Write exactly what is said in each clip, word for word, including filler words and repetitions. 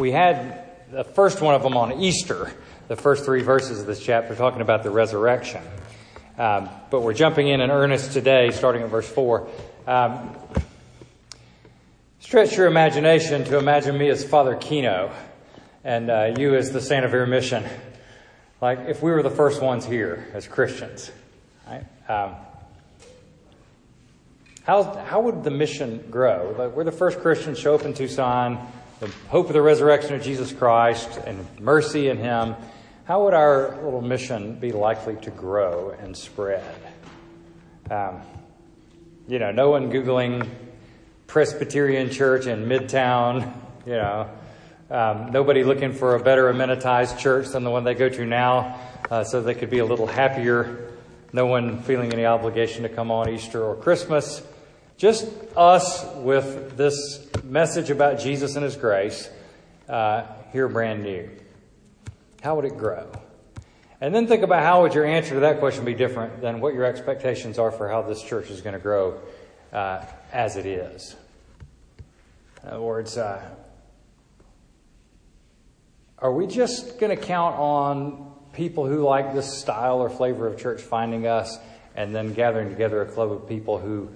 we had the first one of them on Easter, the first three verses of this chapter talking about the resurrection. Um, but we're jumping in in earnest today, starting at verse four. Um, stretch your imagination to imagine me as Father Kino and uh, you as the Saint of Intermission. Like if we were the first ones here as Christians, right? Um, how how would the mission grow? Like we're the first Christians show up in Tucson, the hope of the resurrection of Jesus Christ and mercy in him. How would our little mission be likely to grow and spread? Um, you know, no one Googling Presbyterian Church in Midtown, you know. Um, nobody looking for a better amenitized church than the one they go to now, uh, so they could be a little happier. No one feeling any obligation to come on Easter or Christmas. Just us with this message about Jesus and his grace uh, here brand new. How would it grow? And then think about how would your answer to that question be different than what your expectations are for how this church is going to grow uh, as it is. In other words, uh, are we just going to count on people who like this style or flavor of church finding us and then gathering together a club of people who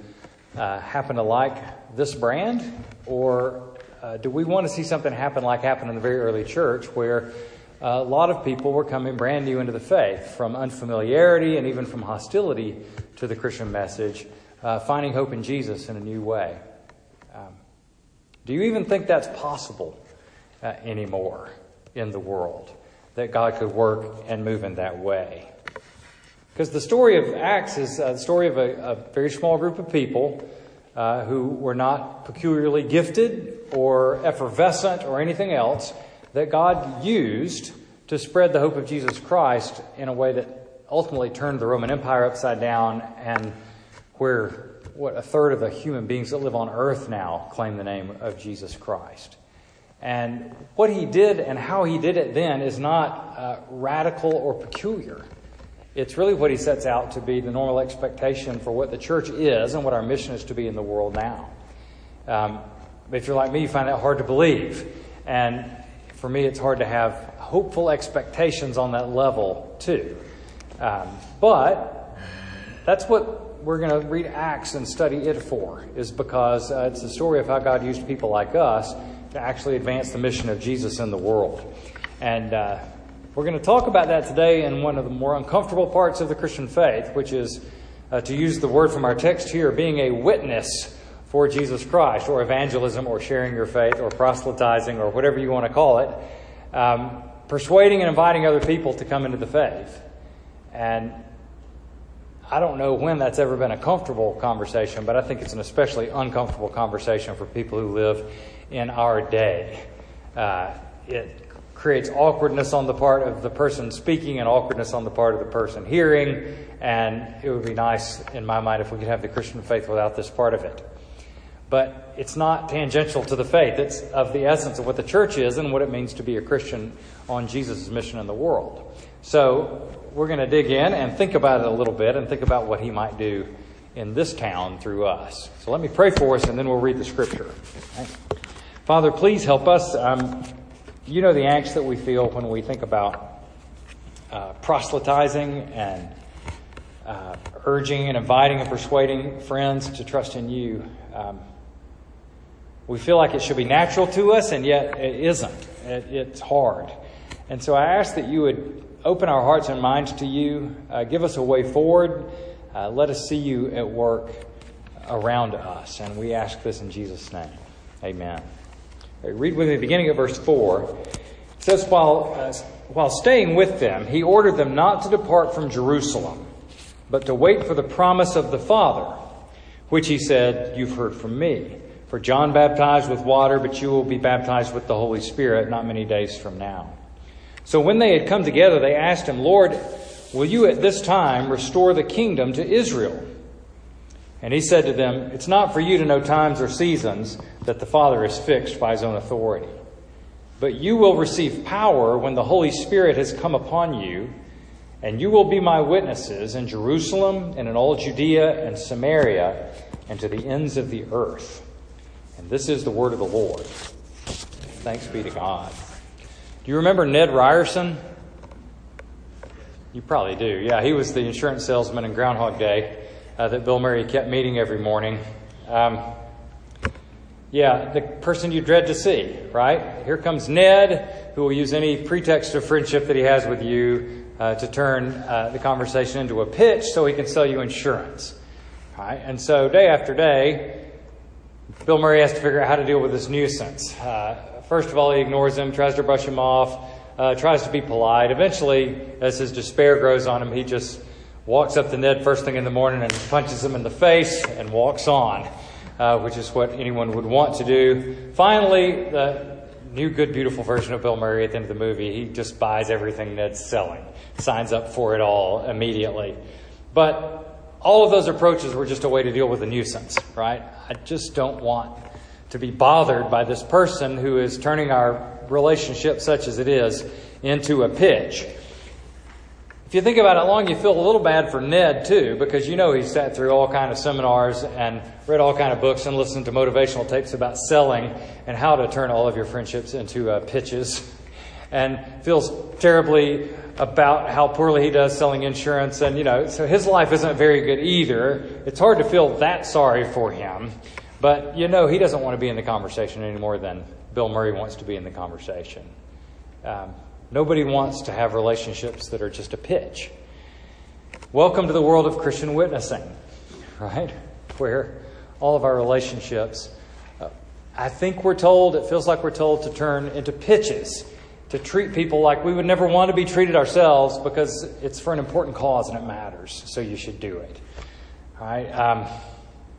uh, happen to like this brand? Or uh, do we want to see something happen like happened in the very early church where a lot of people were coming brand new into the faith from unfamiliarity and even from hostility to the Christian message, uh, finding hope in Jesus in a new way? Um, do you even think that's possible uh, anymore? In the world, that God could work and move in that way. Because the story of Acts is uh, the story of a, a very small group of people uh, who were not peculiarly gifted or effervescent or anything else that God used to spread the hope of Jesus Christ in a way that ultimately turned the Roman Empire upside down, and where what a third of the human beings that live on earth now claim the name of Jesus Christ. And what he did and how he did it then is not uh, radical or peculiar. It's really what he sets out to be the normal expectation for what the church is and what our mission is to be in the world now. Um, if you're like me, you find that hard to believe. And for me, it's hard to have hopeful expectations on that level too. Um, but that's what we're going to read Acts and study it for, is because uh, it's the story of how God used people like us to actually advance the mission of Jesus in the world. And uh, we're going to talk about that today in one of the more uncomfortable parts of the Christian faith, which is, uh, to use the word from our text here, being a witness for Jesus Christ, or evangelism, or sharing your faith, or proselytizing, or whatever you want to call it, um, persuading and inviting other people to come into the faith. And I don't know when that's ever been a comfortable conversation, but I think it's an especially uncomfortable conversation for people who live in our day. Uh, it creates awkwardness on the part of the person speaking and awkwardness on the part of the person hearing. And it would be nice, in my mind, if we could have the Christian faith without this part of it. But it's not tangential to the faith. It's of the essence of what the church is and what it means to be a Christian on Jesus' mission in the world. So we're going to dig in and think about it a little bit and think about what he might do in this town through us. So let me pray for us, and then we'll read the scripture. Right. Father, please help us. Um, you know the angst that we feel when we think about uh, proselytizing and uh, urging and inviting and persuading friends to trust in you. Um, we feel like it should be natural to us, and yet it isn't. It, it's hard. And so I ask that you would open our hearts and minds to you. Uh, give us a way forward. Uh, let us see you at work around us. And we ask this in Jesus' name. Amen. Read with me beginning at verse four. It says, while, uh, while staying with them, he ordered them not to depart from Jerusalem, but to wait for the promise of the Father, which he said, you've heard from me. For John baptized with water, but you will be baptized with the Holy Spirit not many days from now. So when they had come together, they asked him, Lord, will you at this time restore the kingdom to Israel? And he said to them, it's not for you to know times or seasons that the Father is fixed by his own authority. But you will receive power when the Holy Spirit has come upon you, and you will be my witnesses in Jerusalem and in all Judea and Samaria and to the ends of the earth. And this is the word of the Lord. Thanks be to God. Do you remember Ned Ryerson? You probably do. Yeah, he was the insurance salesman in Groundhog Day uh, that Bill Murray kept meeting every morning. Um, yeah, the person you dread to see, right? Here comes Ned, who will use any pretext of friendship that he has with you uh, to turn uh, the conversation into a pitch so he can sell you insurance. Right? And so day after day, Bill Murray has to figure out how to deal with this nuisance. Uh, first of all, he ignores him, tries to brush him off. Uh, tries to be polite. Eventually, as his despair grows on him, he just walks up to Ned first thing in the morning and punches him in the face and walks on, uh, which is what anyone would want to do. Finally, the new good, beautiful version of Bill Murray at the end of the movie, he just buys everything Ned's selling, signs up for it all immediately. But all of those approaches were just a way to deal with a nuisance, right? I just don't want to be bothered by this person who is turning our relationship, such as it is, into a pitch. If you think about it long, you feel a little bad for Ned too, because you know he sat through all kind of seminars and read all kind of books and listened to motivational tapes about selling and how to turn all of your friendships into uh, pitches, and feels terribly about how poorly he does selling insurance. And you know, so his life isn't very good either. It's hard to feel that sorry for him, but you know he doesn't want to be in the conversation any more than Bill Murray wants to be in the conversation. Um, nobody wants to have relationships that are just a pitch. Welcome to the world of Christian witnessing, right? Where all of our relationships, uh, I think we're told, it feels like we're told to turn into pitches, to treat people like we would never want to be treated ourselves because it's for an important cause and it matters, so you should do it. All right? Um,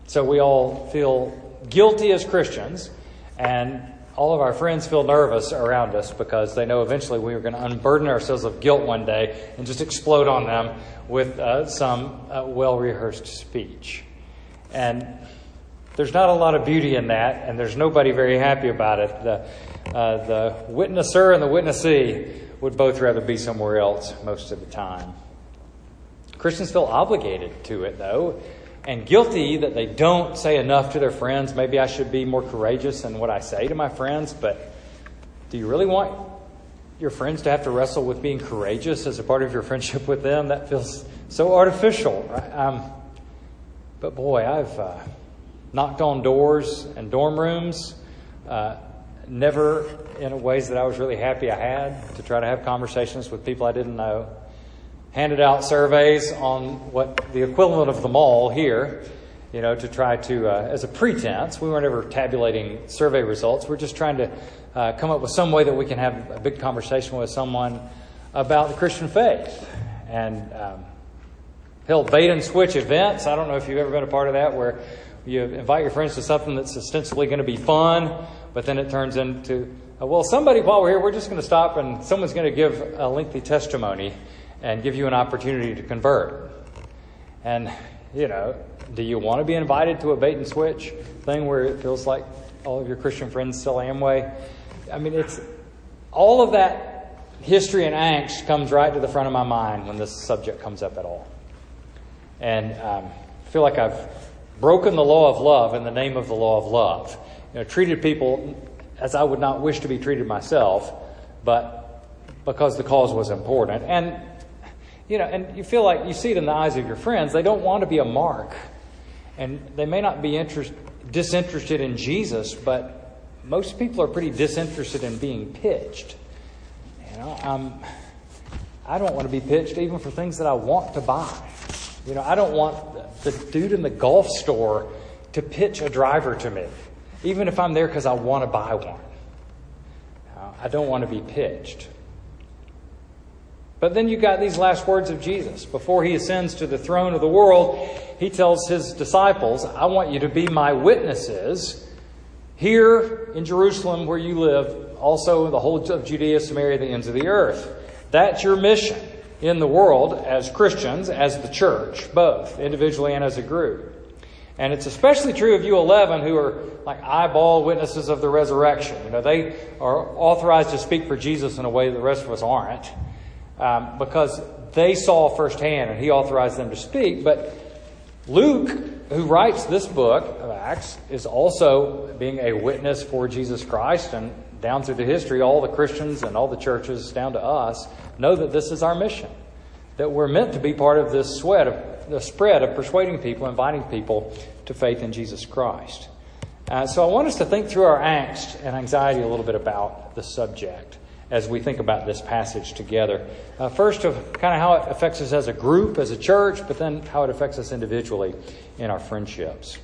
so we all feel guilty as Christians, and all of our friends feel nervous around us because they know eventually we are going to unburden ourselves of guilt one day and just explode on them with uh, some uh, well-rehearsed speech. And there's not a lot of beauty in that, and there's nobody very happy about it. The, uh, the witnesser and the witnessee would both rather be somewhere else most of the time. Christians feel obligated to it, though, and guilty that they don't say enough to their friends. Maybe I should be more courageous in what I say to my friends, but do you really want your friends to have to wrestle with being courageous as a part of your friendship with them? That feels so artificial. Right? Um, but boy, I've uh, knocked on doors and dorm rooms, uh, never in ways that I was really happy I had, to try to have conversations with people I didn't know. Handed out surveys on what the equivalent of the mall here, you know, to try to, uh, as a pretense, we weren't ever tabulating survey results. We're just trying to uh, come up with some way that we can have a big conversation with someone about the Christian faith. And um, held bait and switch events. I don't know if you've ever been a part of that, where you invite your friends to something that's ostensibly going to be fun, but then it turns into, uh, well, somebody, while we're here, we're just going to stop and someone's going to give a lengthy testimony and give you an opportunity to convert. And, you know, do you want to be invited to a bait and switch thing where it feels like all of your Christian friends sell Amway? I mean, it's all of that history and angst comes right to the front of my mind when this subject comes up at all. And um, I feel like I've broken the law of love in the name of the law of love. You know, treated people as I would not wish to be treated myself, but because the cause was important. And You know, and you feel like you see it in the eyes of your friends. They don't want to be a mark. And they may not be interest, disinterested in Jesus, but most people are pretty disinterested in being pitched. You know, I'm, I don't want to be pitched even for things that I want to buy. You know, I don't want the dude in the golf store to pitch a driver to me, even if I'm there because I want to buy one. Uh, I don't want to be pitched. But then you got these last words of Jesus. Before he ascends to the throne of the world, he tells his disciples, I want you to be my witnesses here in Jerusalem where you live, also in the whole of Judea, Samaria, the ends of the earth. That's your mission in the world as Christians, as the church, both individually and as a group. And it's especially true of you eleven who are like eyeball witnesses of the resurrection. You know, they are authorized to speak for Jesus in a way the rest of us aren't. Um, because they saw firsthand and he authorized them to speak. But Luke, who writes this book of Acts, is also being a witness for Jesus Christ and down through the history, all the Christians and all the churches down to us know that this is our mission, that we're meant to be part of this sweat of the spread of persuading people, inviting people to faith in Jesus Christ. Uh, so I want us to think through our angst and anxiety a little bit about the subject as we think about this passage together. Uh, first, of kind of how it affects us as a group, as a church, but then how it affects us individually in our friendships.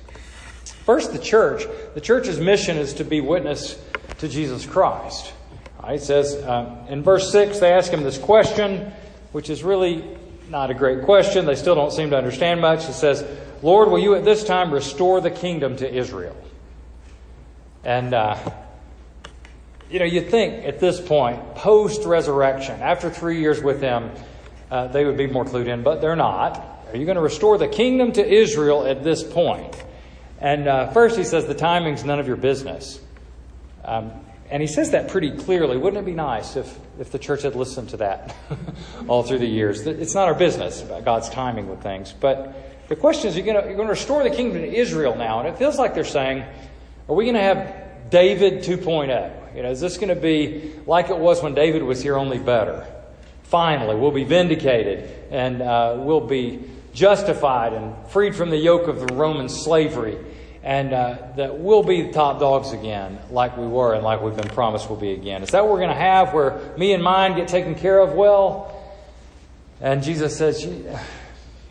First, the church. The church's mission is to be witness to Jesus Christ. All right, it says uh, in verse six, they ask him this question, which is really not a great question. They still don't seem to understand much. It says, Lord, will you at this time restore the kingdom to Israel? And, uh, you know, you'd think at this point, post-resurrection, after three years with him, uh, they would be more clued in, but they're not. Are you going to restore the kingdom to Israel at this point? And uh, first he says, the timing's none of your business. Um, and he says that pretty clearly. Wouldn't it be nice if, if the church had listened to that all through the years? It's not our business about God's timing with things. But the question is, you're going to, you're going to restore the kingdom to Israel now. And it feels like they're saying, are we going to have David two point oh? You know, is this going to be like it was when David was here, only better? Finally, we'll be vindicated and uh, we'll be justified and freed from the yoke of the Roman slavery. And uh, that we'll be the top dogs again, like we were and like we've been promised we'll be again. Is that what we're going to have, where me and mine get taken care of well? And Jesus says, you,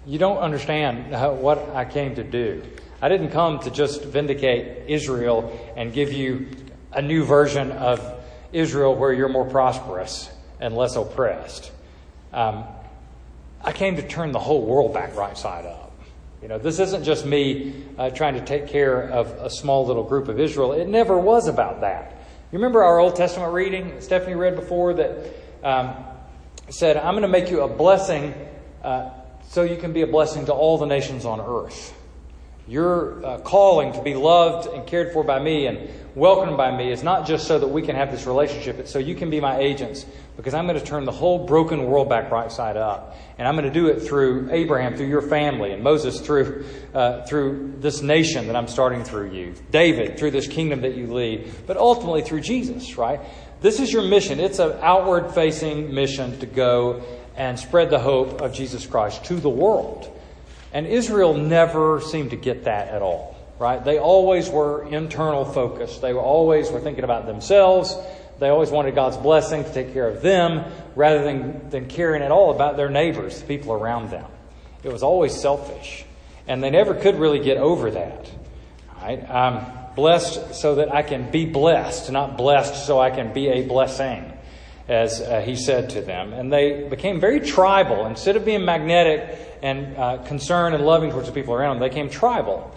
you don't understand how, what I came to do. I didn't come to just vindicate Israel and give you a new version of Israel where you're more prosperous and less oppressed. Um, I came to turn the whole world back right side up. You know, this isn't just me uh, trying to take care of a small little group of Israel. It never was about that. You remember our Old Testament reading Stephanie read before that um, said, I'm going to make you a blessing uh, so you can be a blessing to all the nations on earth. Your uh, calling to be loved and cared for by me and welcomed by me is not just so that we can have this relationship. It's so you can be my agents, because I'm going to turn the whole broken world back right side up. And I'm going to do it through Abraham, through your family, and Moses through uh, through this nation that I'm starting through you, David through this kingdom that you lead, but ultimately through Jesus, right? This is your mission. It's an outward-facing mission to go and spread the hope of Jesus Christ to the world. And Israel never seemed to get that at all, right? They always were internal focused. They always were thinking about themselves. They always wanted God's blessing to take care of them rather than, than caring at all about their neighbors, the people around them. It was always selfish. And they never could really get over that. All right? I'm blessed so that I can be blessed, not blessed so I can be a blessing, as uh, he said to them. And they became very tribal. Instead of being magnetic and uh, concerned and loving towards the people around them, they became tribal,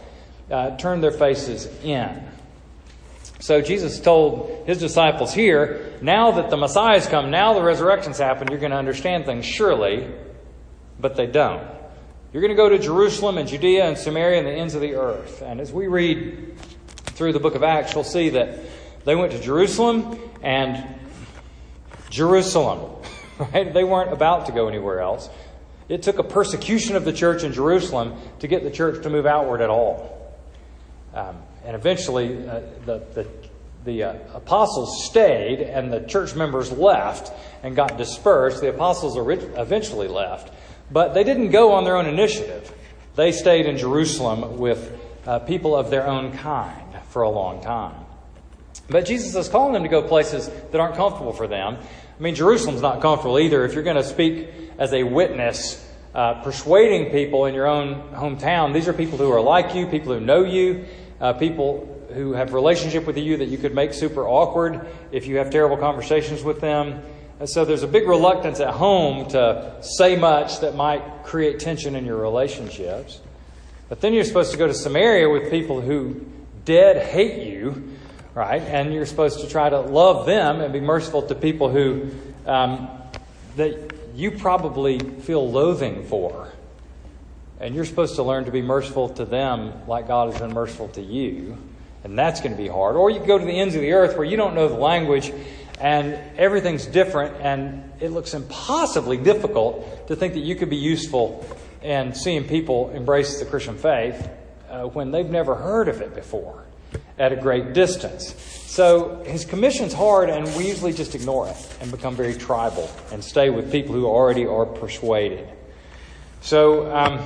uh, turned their faces in. So Jesus told his disciples here, now that the Messiah's come, now the resurrection's happened, you're going to understand things, surely, but they don't. You're going to go to Jerusalem and Judea and Samaria and the ends of the earth. And as we read through the book of Acts, we'll see that they went to Jerusalem and Jerusalem, right? They weren't about to go anywhere else. It took a persecution of the church in Jerusalem to get the church to move outward at all. Um, And eventually, uh, the the, the uh, apostles stayed, and the church members left and got dispersed. The apostles eventually left, but they didn't go on their own initiative. They stayed in Jerusalem with uh, people of their own kind for a long time. But Jesus is calling them to go places that aren't comfortable for them. I mean, Jerusalem's not comfortable either. If you're going to speak as a witness, uh, persuading people in your own hometown, these are people who are like you, people who know you. Uh, people who have relationship with you that you could make super awkward if you have terrible conversations with them. And so there's a big reluctance at home to say much that might create tension in your relationships. But then you're supposed to go to Samaria with people who dead hate you, right? And you're supposed to try to love them and be merciful to people who um, that you probably feel loathing for. And you're supposed to learn to be merciful to them like God has been merciful to you. And that's going to be hard. Or you go to the ends of the earth where you don't know the language and everything's different. And it looks impossibly difficult to think that you could be useful in seeing people embrace the Christian faith uh, when they've never heard of it before. at a great distance. So his commission's hard, and we usually just ignore it and become very tribal and stay with people who already are persuaded. So um,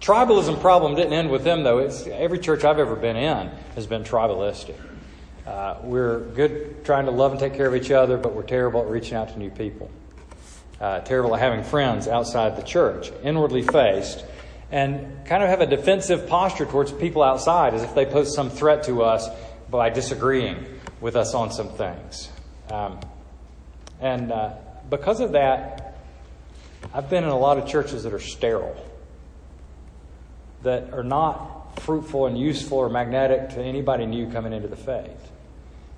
tribalism problem didn't end with them, though. It's, every church I've ever been in has been tribalistic. Uh, we're good trying to love and take care of each other, but we're terrible at reaching out to new people. Uh, terrible at having friends outside the church, inwardly faced, and kind of have a defensive posture towards people outside as if they pose some threat to us by disagreeing with us on some things. Um, and uh, because of that, I've been in a lot of churches that are sterile, that are not fruitful and useful or magnetic to anybody new coming into the faith.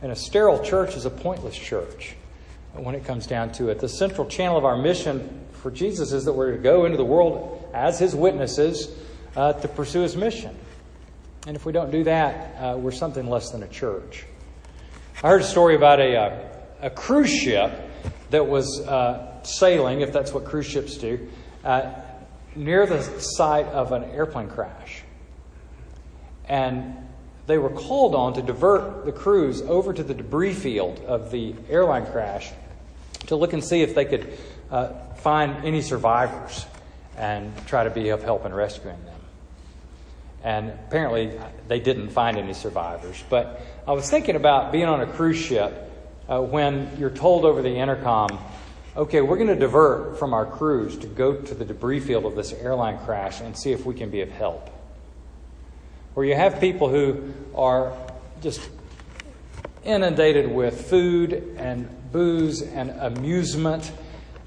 And a sterile church is a pointless church when it comes down to it. The central channel of our mission for Jesus is that we're to go into the world as his witnesses uh, to pursue his mission. And if we don't do that, uh, we're something less than a church. I heard a story about a uh, a cruise ship that was uh, sailing, if that's what cruise ships do, uh, near the site of an airplane crash. And they were called on to divert the crews over to the debris field of the airline crash to look and see if they could uh, find any survivors and try to be of help in rescuing them. And apparently they didn't find any survivors. But I was thinking about being on a cruise ship uh, when you're told over the intercom, okay, we're going to divert from our cruise to go to the debris field of this airline crash and see if we can be of help. Where you have people who are just inundated with food and booze and amusement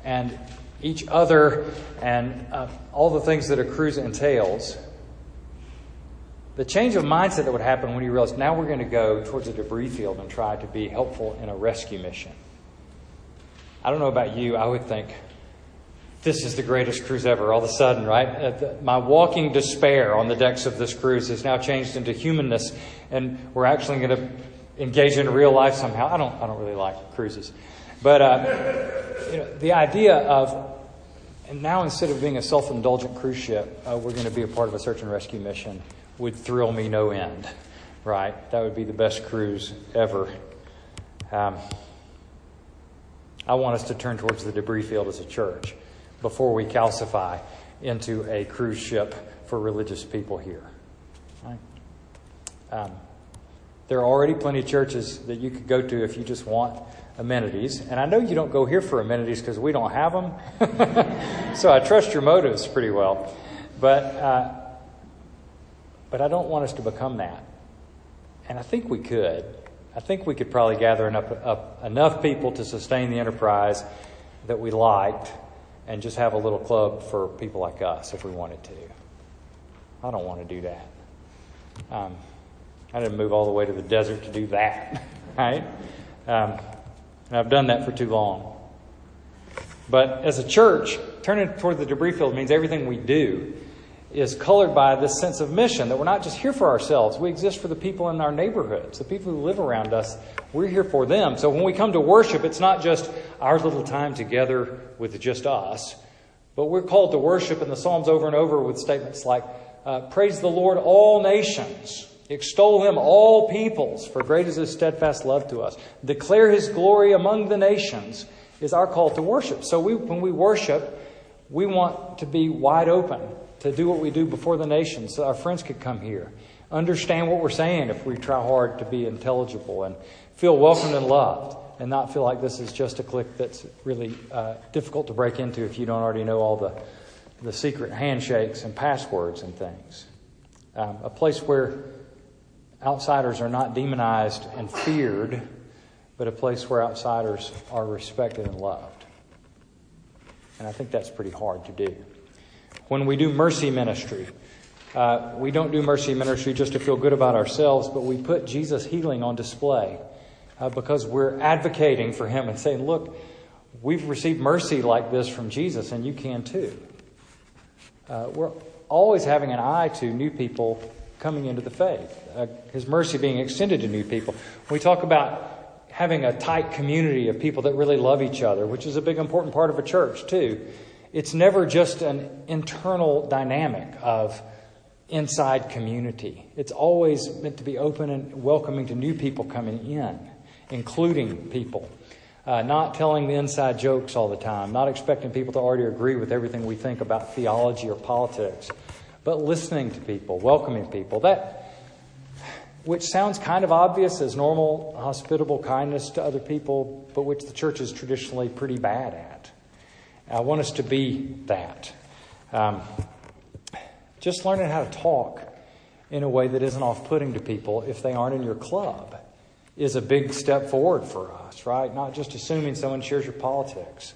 and each other and uh, all the things that a cruise entails. The change of mindset that would happen when you realize now we're going to go towards a debris field and try to be helpful in a rescue mission. I don't know about you, I would think, this is the greatest cruise ever all of a sudden, right? My walking despair on the decks of this cruise has now changed into humanness, and we're actually going to engage in real life somehow. I don't I don't really like cruises. But uh, you know, the idea of, and now instead of being a self-indulgent cruise ship, uh, we're going to be a part of a search and rescue mission, would thrill me no end, right? That would be the best cruise ever. Um, I want us to turn towards the debris field as a church before we calcify into a cruise ship for religious people here. Right? Um, there are already plenty of churches that you could go to if you just want amenities. And I know you don't go here for amenities because we don't have them. So I trust your motives pretty well. But... Uh, But I don't want us to become that. And I think we could. I think we could probably gather enough, up, enough people to sustain the enterprise that we liked and just have a little club for people like us if we wanted to. I don't want to do that. Um, I didn't move all the way to the desert to do that, right? Um, and I've done that for too long. But as a church, turning toward the debris field means everything we do is colored by this sense of mission, that we're not just here for ourselves. We exist for the people in our neighborhoods, the people who live around us. We're here for them. So when we come to worship, it's not just our little time together with just us, but we're called to worship in the Psalms over and over with statements like, uh, praise the Lord, all nations. Extol him, all peoples, for great is his steadfast love to us. Declare his glory among the nations is our call to worship. So we, when we worship, we want to be wide open to do what we do before the nation so our friends could come here, understand what we're saying if we try hard to be intelligible and feel welcomed and loved and not feel like this is just a clique that's really uh, difficult to break into if you don't already know all the, the secret handshakes and passwords and things. Um, a place where outsiders are not demonized and feared, but a place where outsiders are respected and loved. And I think that's pretty hard to do. When we do mercy ministry, uh, we don't do mercy ministry just to feel good about ourselves, but we put Jesus' healing on display uh, because we're advocating for him and saying, look, we've received mercy like this from Jesus, and you can too. Uh, we're always having an eye to new people coming into the faith, uh, his mercy being extended to new people. We talk about having a tight community of people that really love each other, which is a big important part of a church too. It's never just an internal dynamic of inside community. It's always meant to be open and welcoming to new people coming in, including people. Uh, not telling the inside jokes all the time, not expecting people to already agree with everything we think about theology or politics, but listening to people, welcoming people. That, which sounds kind of obvious as normal, hospitable kindness to other people, but which the church is traditionally pretty bad at. I want us to be that. Um, just learning how to talk in a way that isn't off-putting to people if they aren't in your club is a big step forward for us, right? Not just assuming someone shares your politics.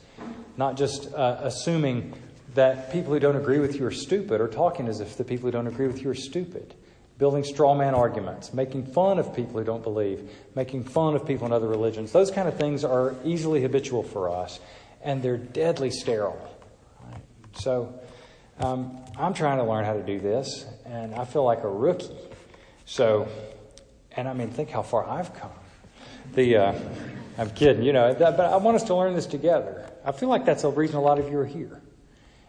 Not just uh, assuming that people who don't agree with you are stupid, or talking as if the people who don't agree with you are stupid. Building straw man arguments, making fun of people who don't believe, making fun of people in other religions. Those kind of things are easily habitual for us, and they're deadly sterile. Right? So um, I'm trying to learn how to do this, and I feel like a rookie. So... And I mean, think how far I've come. The, uh, I'm kidding, you know, that, but I want us to learn this together. I feel like that's the reason a lot of you are here,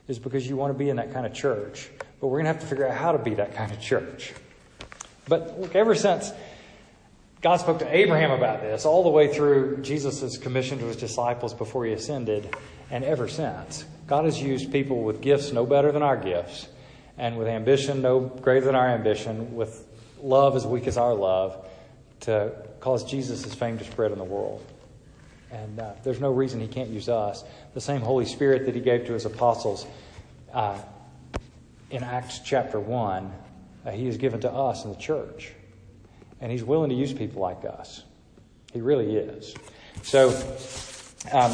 is because you want to be in that kind of church. But we're going to have to figure out how to be that kind of church. But look, ever since God spoke to Abraham about this, all the way through Jesus' commission to his disciples before he ascended, and ever since, God has used people with gifts no better than our gifts, and with ambition no greater than our ambition, with love as weak as our love, to cause Jesus' fame to spread in the world. And uh, there's no reason he can't use us. The same Holy Spirit that he gave to his apostles uh, in Acts chapter one, uh, he has given to us in the church. And he's willing to use people like us. He really is. So um,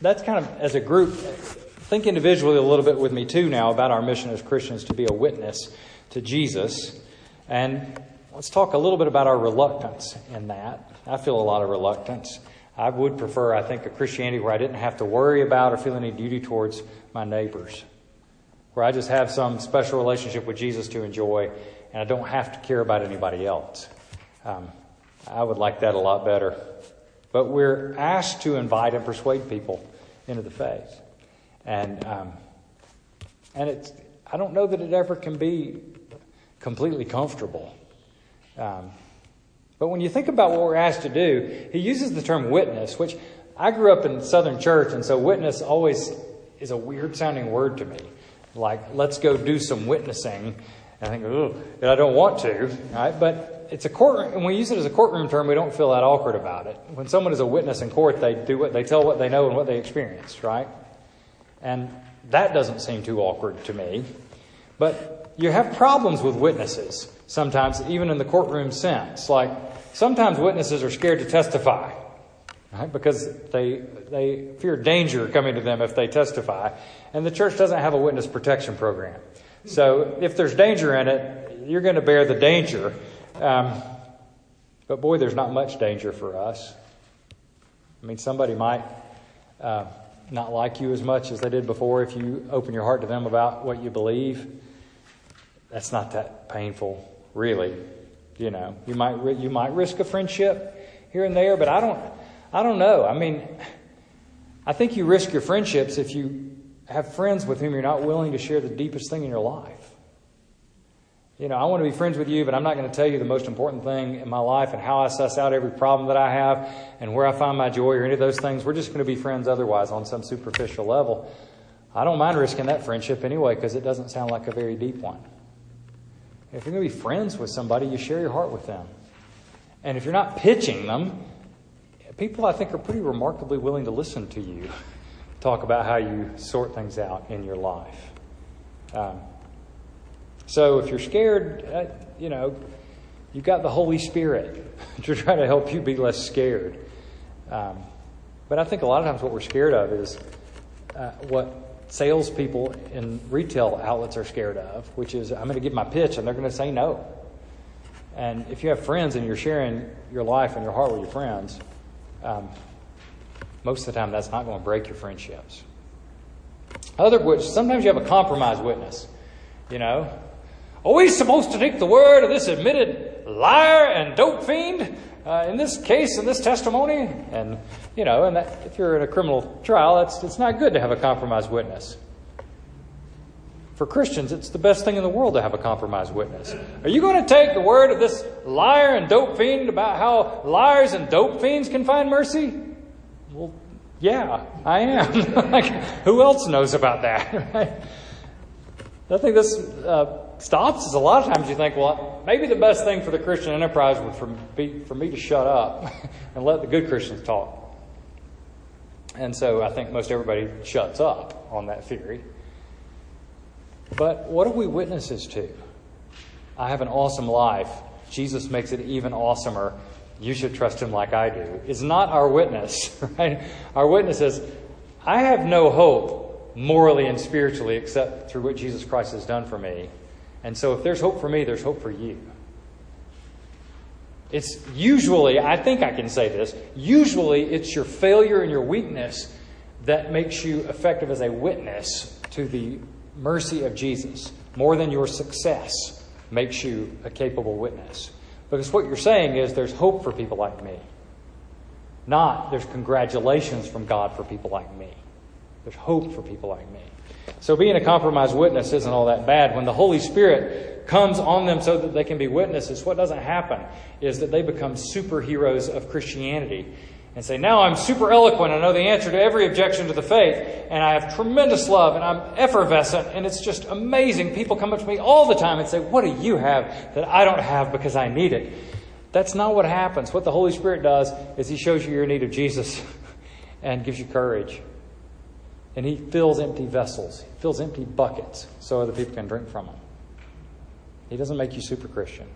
that's kind of, as a group, think individually a little bit with me too now about our mission as Christians to be a witness to Jesus. And let's talk a little bit about our reluctance in that. I feel a lot of reluctance. I would prefer, I think, a Christianity where I didn't have to worry about or feel any duty towards my neighbors, where I just have some special relationship with Jesus to enjoy, and I don't have to care about anybody else. Um, I would like that a lot better. But we're asked to invite and persuade people into the faith. And, um, and it's, I don't know that it ever can be completely comfortable. Um, but when you think about what we're asked to do, he uses the term witness, which I grew up in Southern church, and so witness always is a weird-sounding word to me. Like, let's go do some witnessing. And I think, ooh, I don't want to. Right? But it's a courtroom, and we use it as a courtroom term, we don't feel that awkward about it. When someone is a witness in court, they do what they tell what they know and what they experienced, right? And that doesn't seem too awkward to me. But you have problems with witnesses sometimes, even in the courtroom sense. Like, sometimes witnesses are scared to testify, right? Because they they fear danger coming to them if they testify. And the church doesn't have a witness protection program. So if there's danger in it, you're going to bear the danger. Um, but boy, there's not much danger for us. I mean, somebody might uh, not like you as much as they did before if you open your heart to them about what you believe. That's not that painful, really. You know, you might you might risk a friendship here and there, but I don't I don't know. I mean, I think you risk your friendships if you have friends with whom you're not willing to share the deepest thing in your life. You know, I want to be friends with you, but I'm not going to tell you the most important thing in my life and how I suss out every problem that I have and where I find my joy or any of those things. We're just going to be friends otherwise on some superficial level. I don't mind risking that friendship anyway, because it doesn't sound like a very deep one. If you're going to be friends with somebody, you share your heart with them. And if you're not pitching them, people, I think, are pretty remarkably willing to listen to you talk about how you sort things out in your life. Um, so if you're scared, uh, you know, you've got the Holy Spirit to try to help you be less scared. Um, but I think a lot of times what we're scared of is uh, what... salespeople in retail outlets are scared of, which is, I'm going to give my pitch and they're going to say no. And if you have friends and you're sharing your life and your heart with your friends, um, most of the time that's not going to break your friendships. Other which, sometimes you have a compromised witness. You know, are we supposed to take the word of this admitted liar and dope fiend? Uh, in this case, in this testimony, and, you know, and that, if you're in a criminal trial, it's, it's not good to have a compromised witness. For Christians, it's the best thing in the world to have a compromised witness. Are you going to take the word of this liar and dope fiend about how liars and dope fiends can find mercy? Well, yeah, I am. Like, who else knows about that, right? I think this uh, stops us. A lot of times you think, well, maybe the best thing for the Christian enterprise would for be for me to shut up and let the good Christians talk. And so I think most everybody shuts up on that theory. But what are we witnesses to? I have an awesome life. Jesus makes it even awesomer. You should trust him like I do. It's not our witness, right? Our witness is, I have no hope morally and spiritually except through what Jesus Christ has done for me. And so if there's hope for me, there's hope for you. It's usually, I think I can say this, usually it's your failure and your weakness that makes you effective as a witness to the mercy of Jesus, more than your success makes you a capable witness. Because what you're saying is there's hope for people like me. Not there's congratulations from God for people like me. There's hope for people like me. So being a compromised witness isn't all that bad. When the Holy Spirit comes on them so that they can be witnesses, what doesn't happen is that they become superheroes of Christianity and say, now I'm super eloquent, I know the answer to every objection to the faith, and I have tremendous love, and I'm effervescent, and it's just amazing. People come up to me all the time and say, what do you have that I don't have because I need it? That's not what happens. What the Holy Spirit does is he shows you your need of Jesus and gives you courage. And he fills empty vessels, he fills empty buckets so other people can drink from them. He doesn't make you super Christian.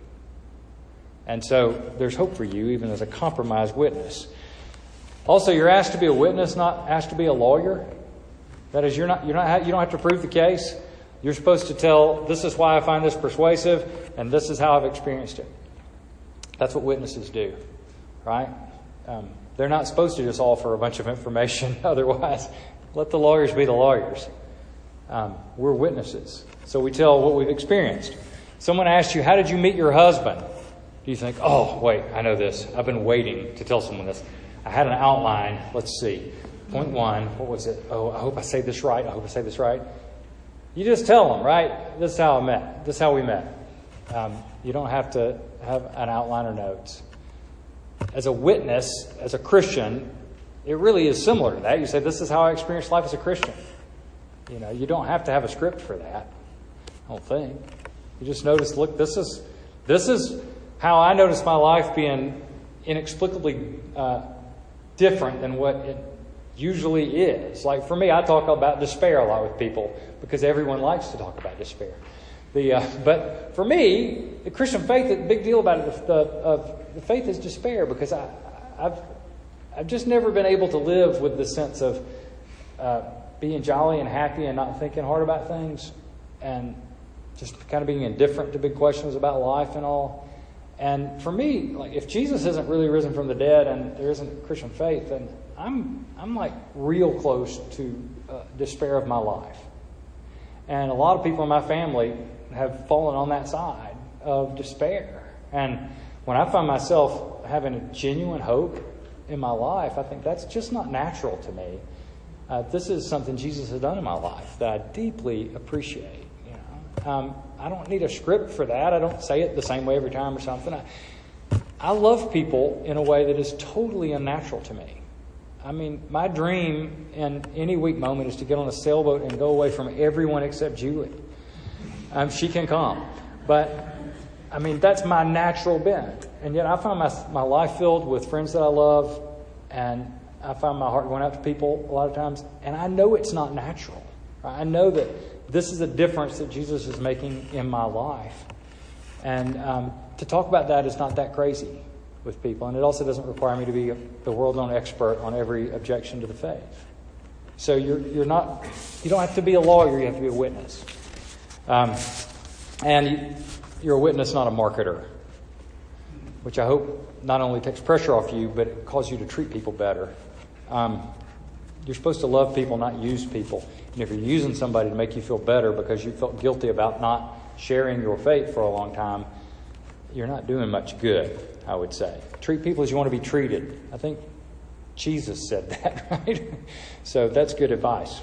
And so there's hope for you even as a compromised witness. Also, you're asked to be a witness, not asked to be a lawyer. That is, you're not, you're not, you don't have to prove the case. You're supposed to tell, this is why I find this persuasive, and this is how I've experienced it. That's what witnesses do, right? Um, they're not supposed to just offer a bunch of information. Otherwise, let the lawyers be the lawyers. Um, we're witnesses. So we tell what we've experienced. Someone asked you, how did you meet your husband? Do you think, oh, wait, I know this. I've been waiting to tell someone this. I had an outline. Let's see. Point one. What was it? Oh, I hope I say this right. I hope I say this right. You just tell them, right? This is how I met. This is how we met. Um, you don't have to have an outline or notes. As a witness, as a Christian, it really is similar to that. You say, this is how I experienced life as a Christian. You know, you don't have to have a script for that. I don't think. You just notice, look, this is, this is how I noticed my life being inexplicably uh different than what it usually is. Like for me, I talk about despair a lot with people because everyone likes to talk about despair. The uh, but for me, the Christian faith, the big deal about it, the, of the faith is despair because I, I've I've just never been able to live with the sense of uh, being jolly and happy and not thinking hard about things and just kind of being indifferent to big questions about life and all. And for me, like if Jesus isn't really risen from the dead and there isn't Christian faith, then I'm I'm like real close to uh, despair of my life. And a lot of people in my family have fallen on that side of despair. And when I find myself having a genuine hope in my life, I think that's just not natural to me. Uh, this is something Jesus has done in my life that I deeply appreciate. You know. Um, I don't need a script for that. I don't say it the same way every time or something. I, I love people in a way that is totally unnatural to me. I mean, my dream in any weak moment is to get on a sailboat and go away from everyone except Julie. Um, she can come. But, I mean, that's my natural bent. And yet I find my, my life filled with friends that I love, and I find my heart going out to people a lot of times. And I know it's not natural. Right? I know that this is a difference that Jesus is making in my life. And um, to talk about that is not that crazy with people. And it also doesn't require me to be a, the world-known expert on every objection to the faith. So you're, you're not, you don't have to be a lawyer. You have to be a witness. Um, and you're a witness, not a marketer, which I hope not only takes pressure off you, but it causes you to treat people better. Um, you're supposed to love people, not use people. And if you're using somebody to make you feel better because you felt guilty about not sharing your faith for a long time, you're not doing much good, I would say. Treat people as you want to be treated. I think Jesus said that, right? So that's good advice.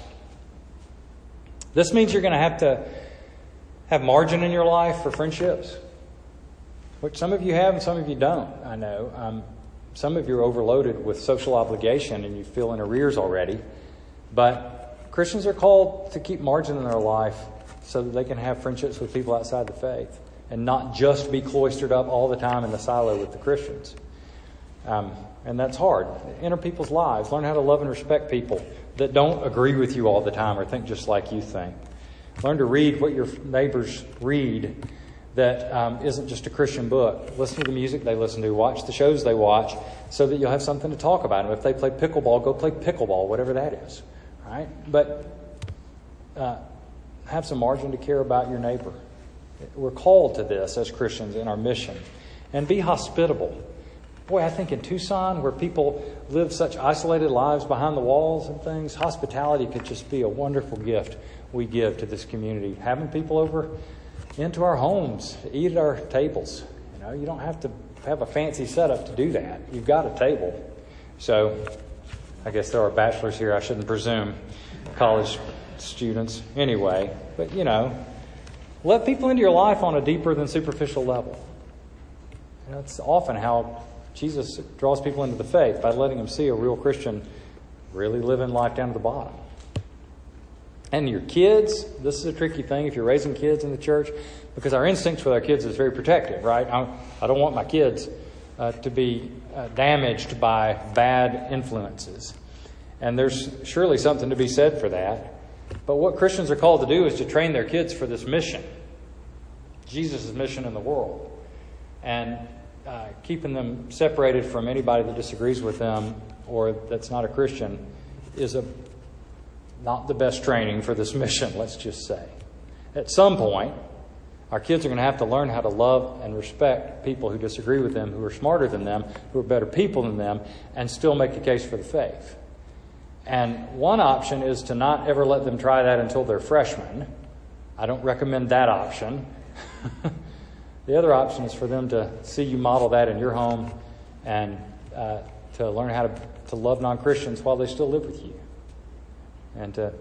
This means you're going to have to have margin in your life for friendships, which some of you have and some of you don't, I know. Um, some of you are overloaded with social obligation and you feel in arrears already. But Christians are called to keep margin in their life so that they can have friendships with people outside the faith and not just be cloistered up all the time in the silo with the Christians. Um, and that's hard. Enter people's lives. Learn how to love and respect people that don't agree with you all the time or think just like you think. Learn to read what your neighbors read that um, isn't just a Christian book. Listen to the music they listen to. Watch the shows they watch so that you'll have something to talk about. And if they play pickleball, go play pickleball, whatever that is. All right? But uh, have some margin to care about your neighbor. We're called to this as Christians in our mission. And be hospitable. Boy, I think in Tucson, where people live such isolated lives behind the walls and things, hospitality could just be a wonderful gift we give to this community. Having people over into our homes to eat at our tables. You know, you don't have to have a fancy setup to do that. You've got a table. So I guess there are bachelors here. I shouldn't presume college students anyway. But, you know, let people into your life on a deeper than superficial level. And that's often how Jesus draws people into the faith, by letting them see a real Christian really living life down to the bottom. And your kids, this is a tricky thing if you're raising kids in the church, because our instincts with our kids is very protective, right? I'm, I don't want my kids uh, to be uh, damaged by bad influences. And there's surely something to be said for that. But what Christians are called to do is to train their kids for this mission, Jesus' mission in the world. And Uh, keeping them separated from anybody that disagrees with them or that's not a Christian is a, not the best training for this mission, let's just say. At some point, our kids are going to have to learn how to love and respect people who disagree with them, who are smarter than them, who are better people than them, and still make a case for the faith. And one option is to not ever let them try that until they're freshmen. I don't recommend that option. The other option is for them to see you model that in your home and uh, to learn how to, to love non-Christians while they still live with you. And to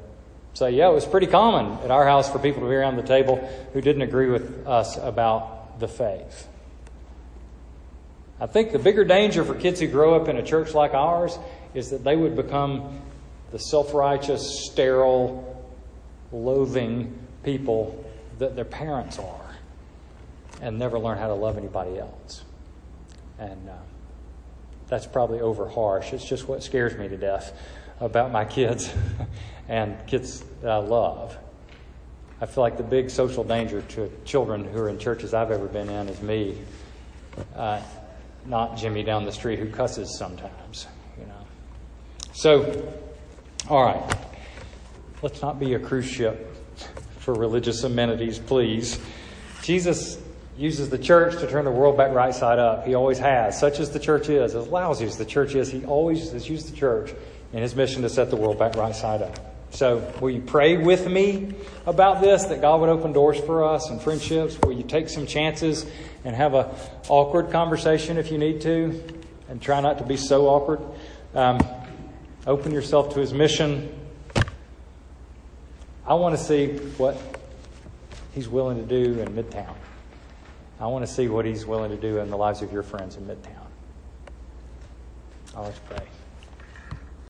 say, yeah, it was pretty common at our house for people to be around the table who didn't agree with us about the faith. I think the bigger danger for kids who grow up in a church like ours is that they would become the self-righteous, sterile, loathing people that their parents are, and never learn how to love anybody else. And uh, that's probably over harsh. It's just what scares me to death about my kids and kids that I love. I feel like the big social danger to children who are in churches I've ever been in is me, uh, not Jimmy down the street who cusses sometimes, you know. So, all right, let's not be a cruise ship for religious amenities, please. Jesus uses the church to turn the world back right side up. He always has. Such as the church is, as lousy as the church is, he always has used the church in his mission to set the world back right side up. So will you pray with me about this, that God would open doors for us and friendships? Will you take some chances and have an awkward conversation if you need to? And try not to be so awkward. Um, open yourself to his mission. I want to see what he's willing to do in Midtown. I want to see what he's willing to do in the lives of your friends in Midtown. Oh, let's pray.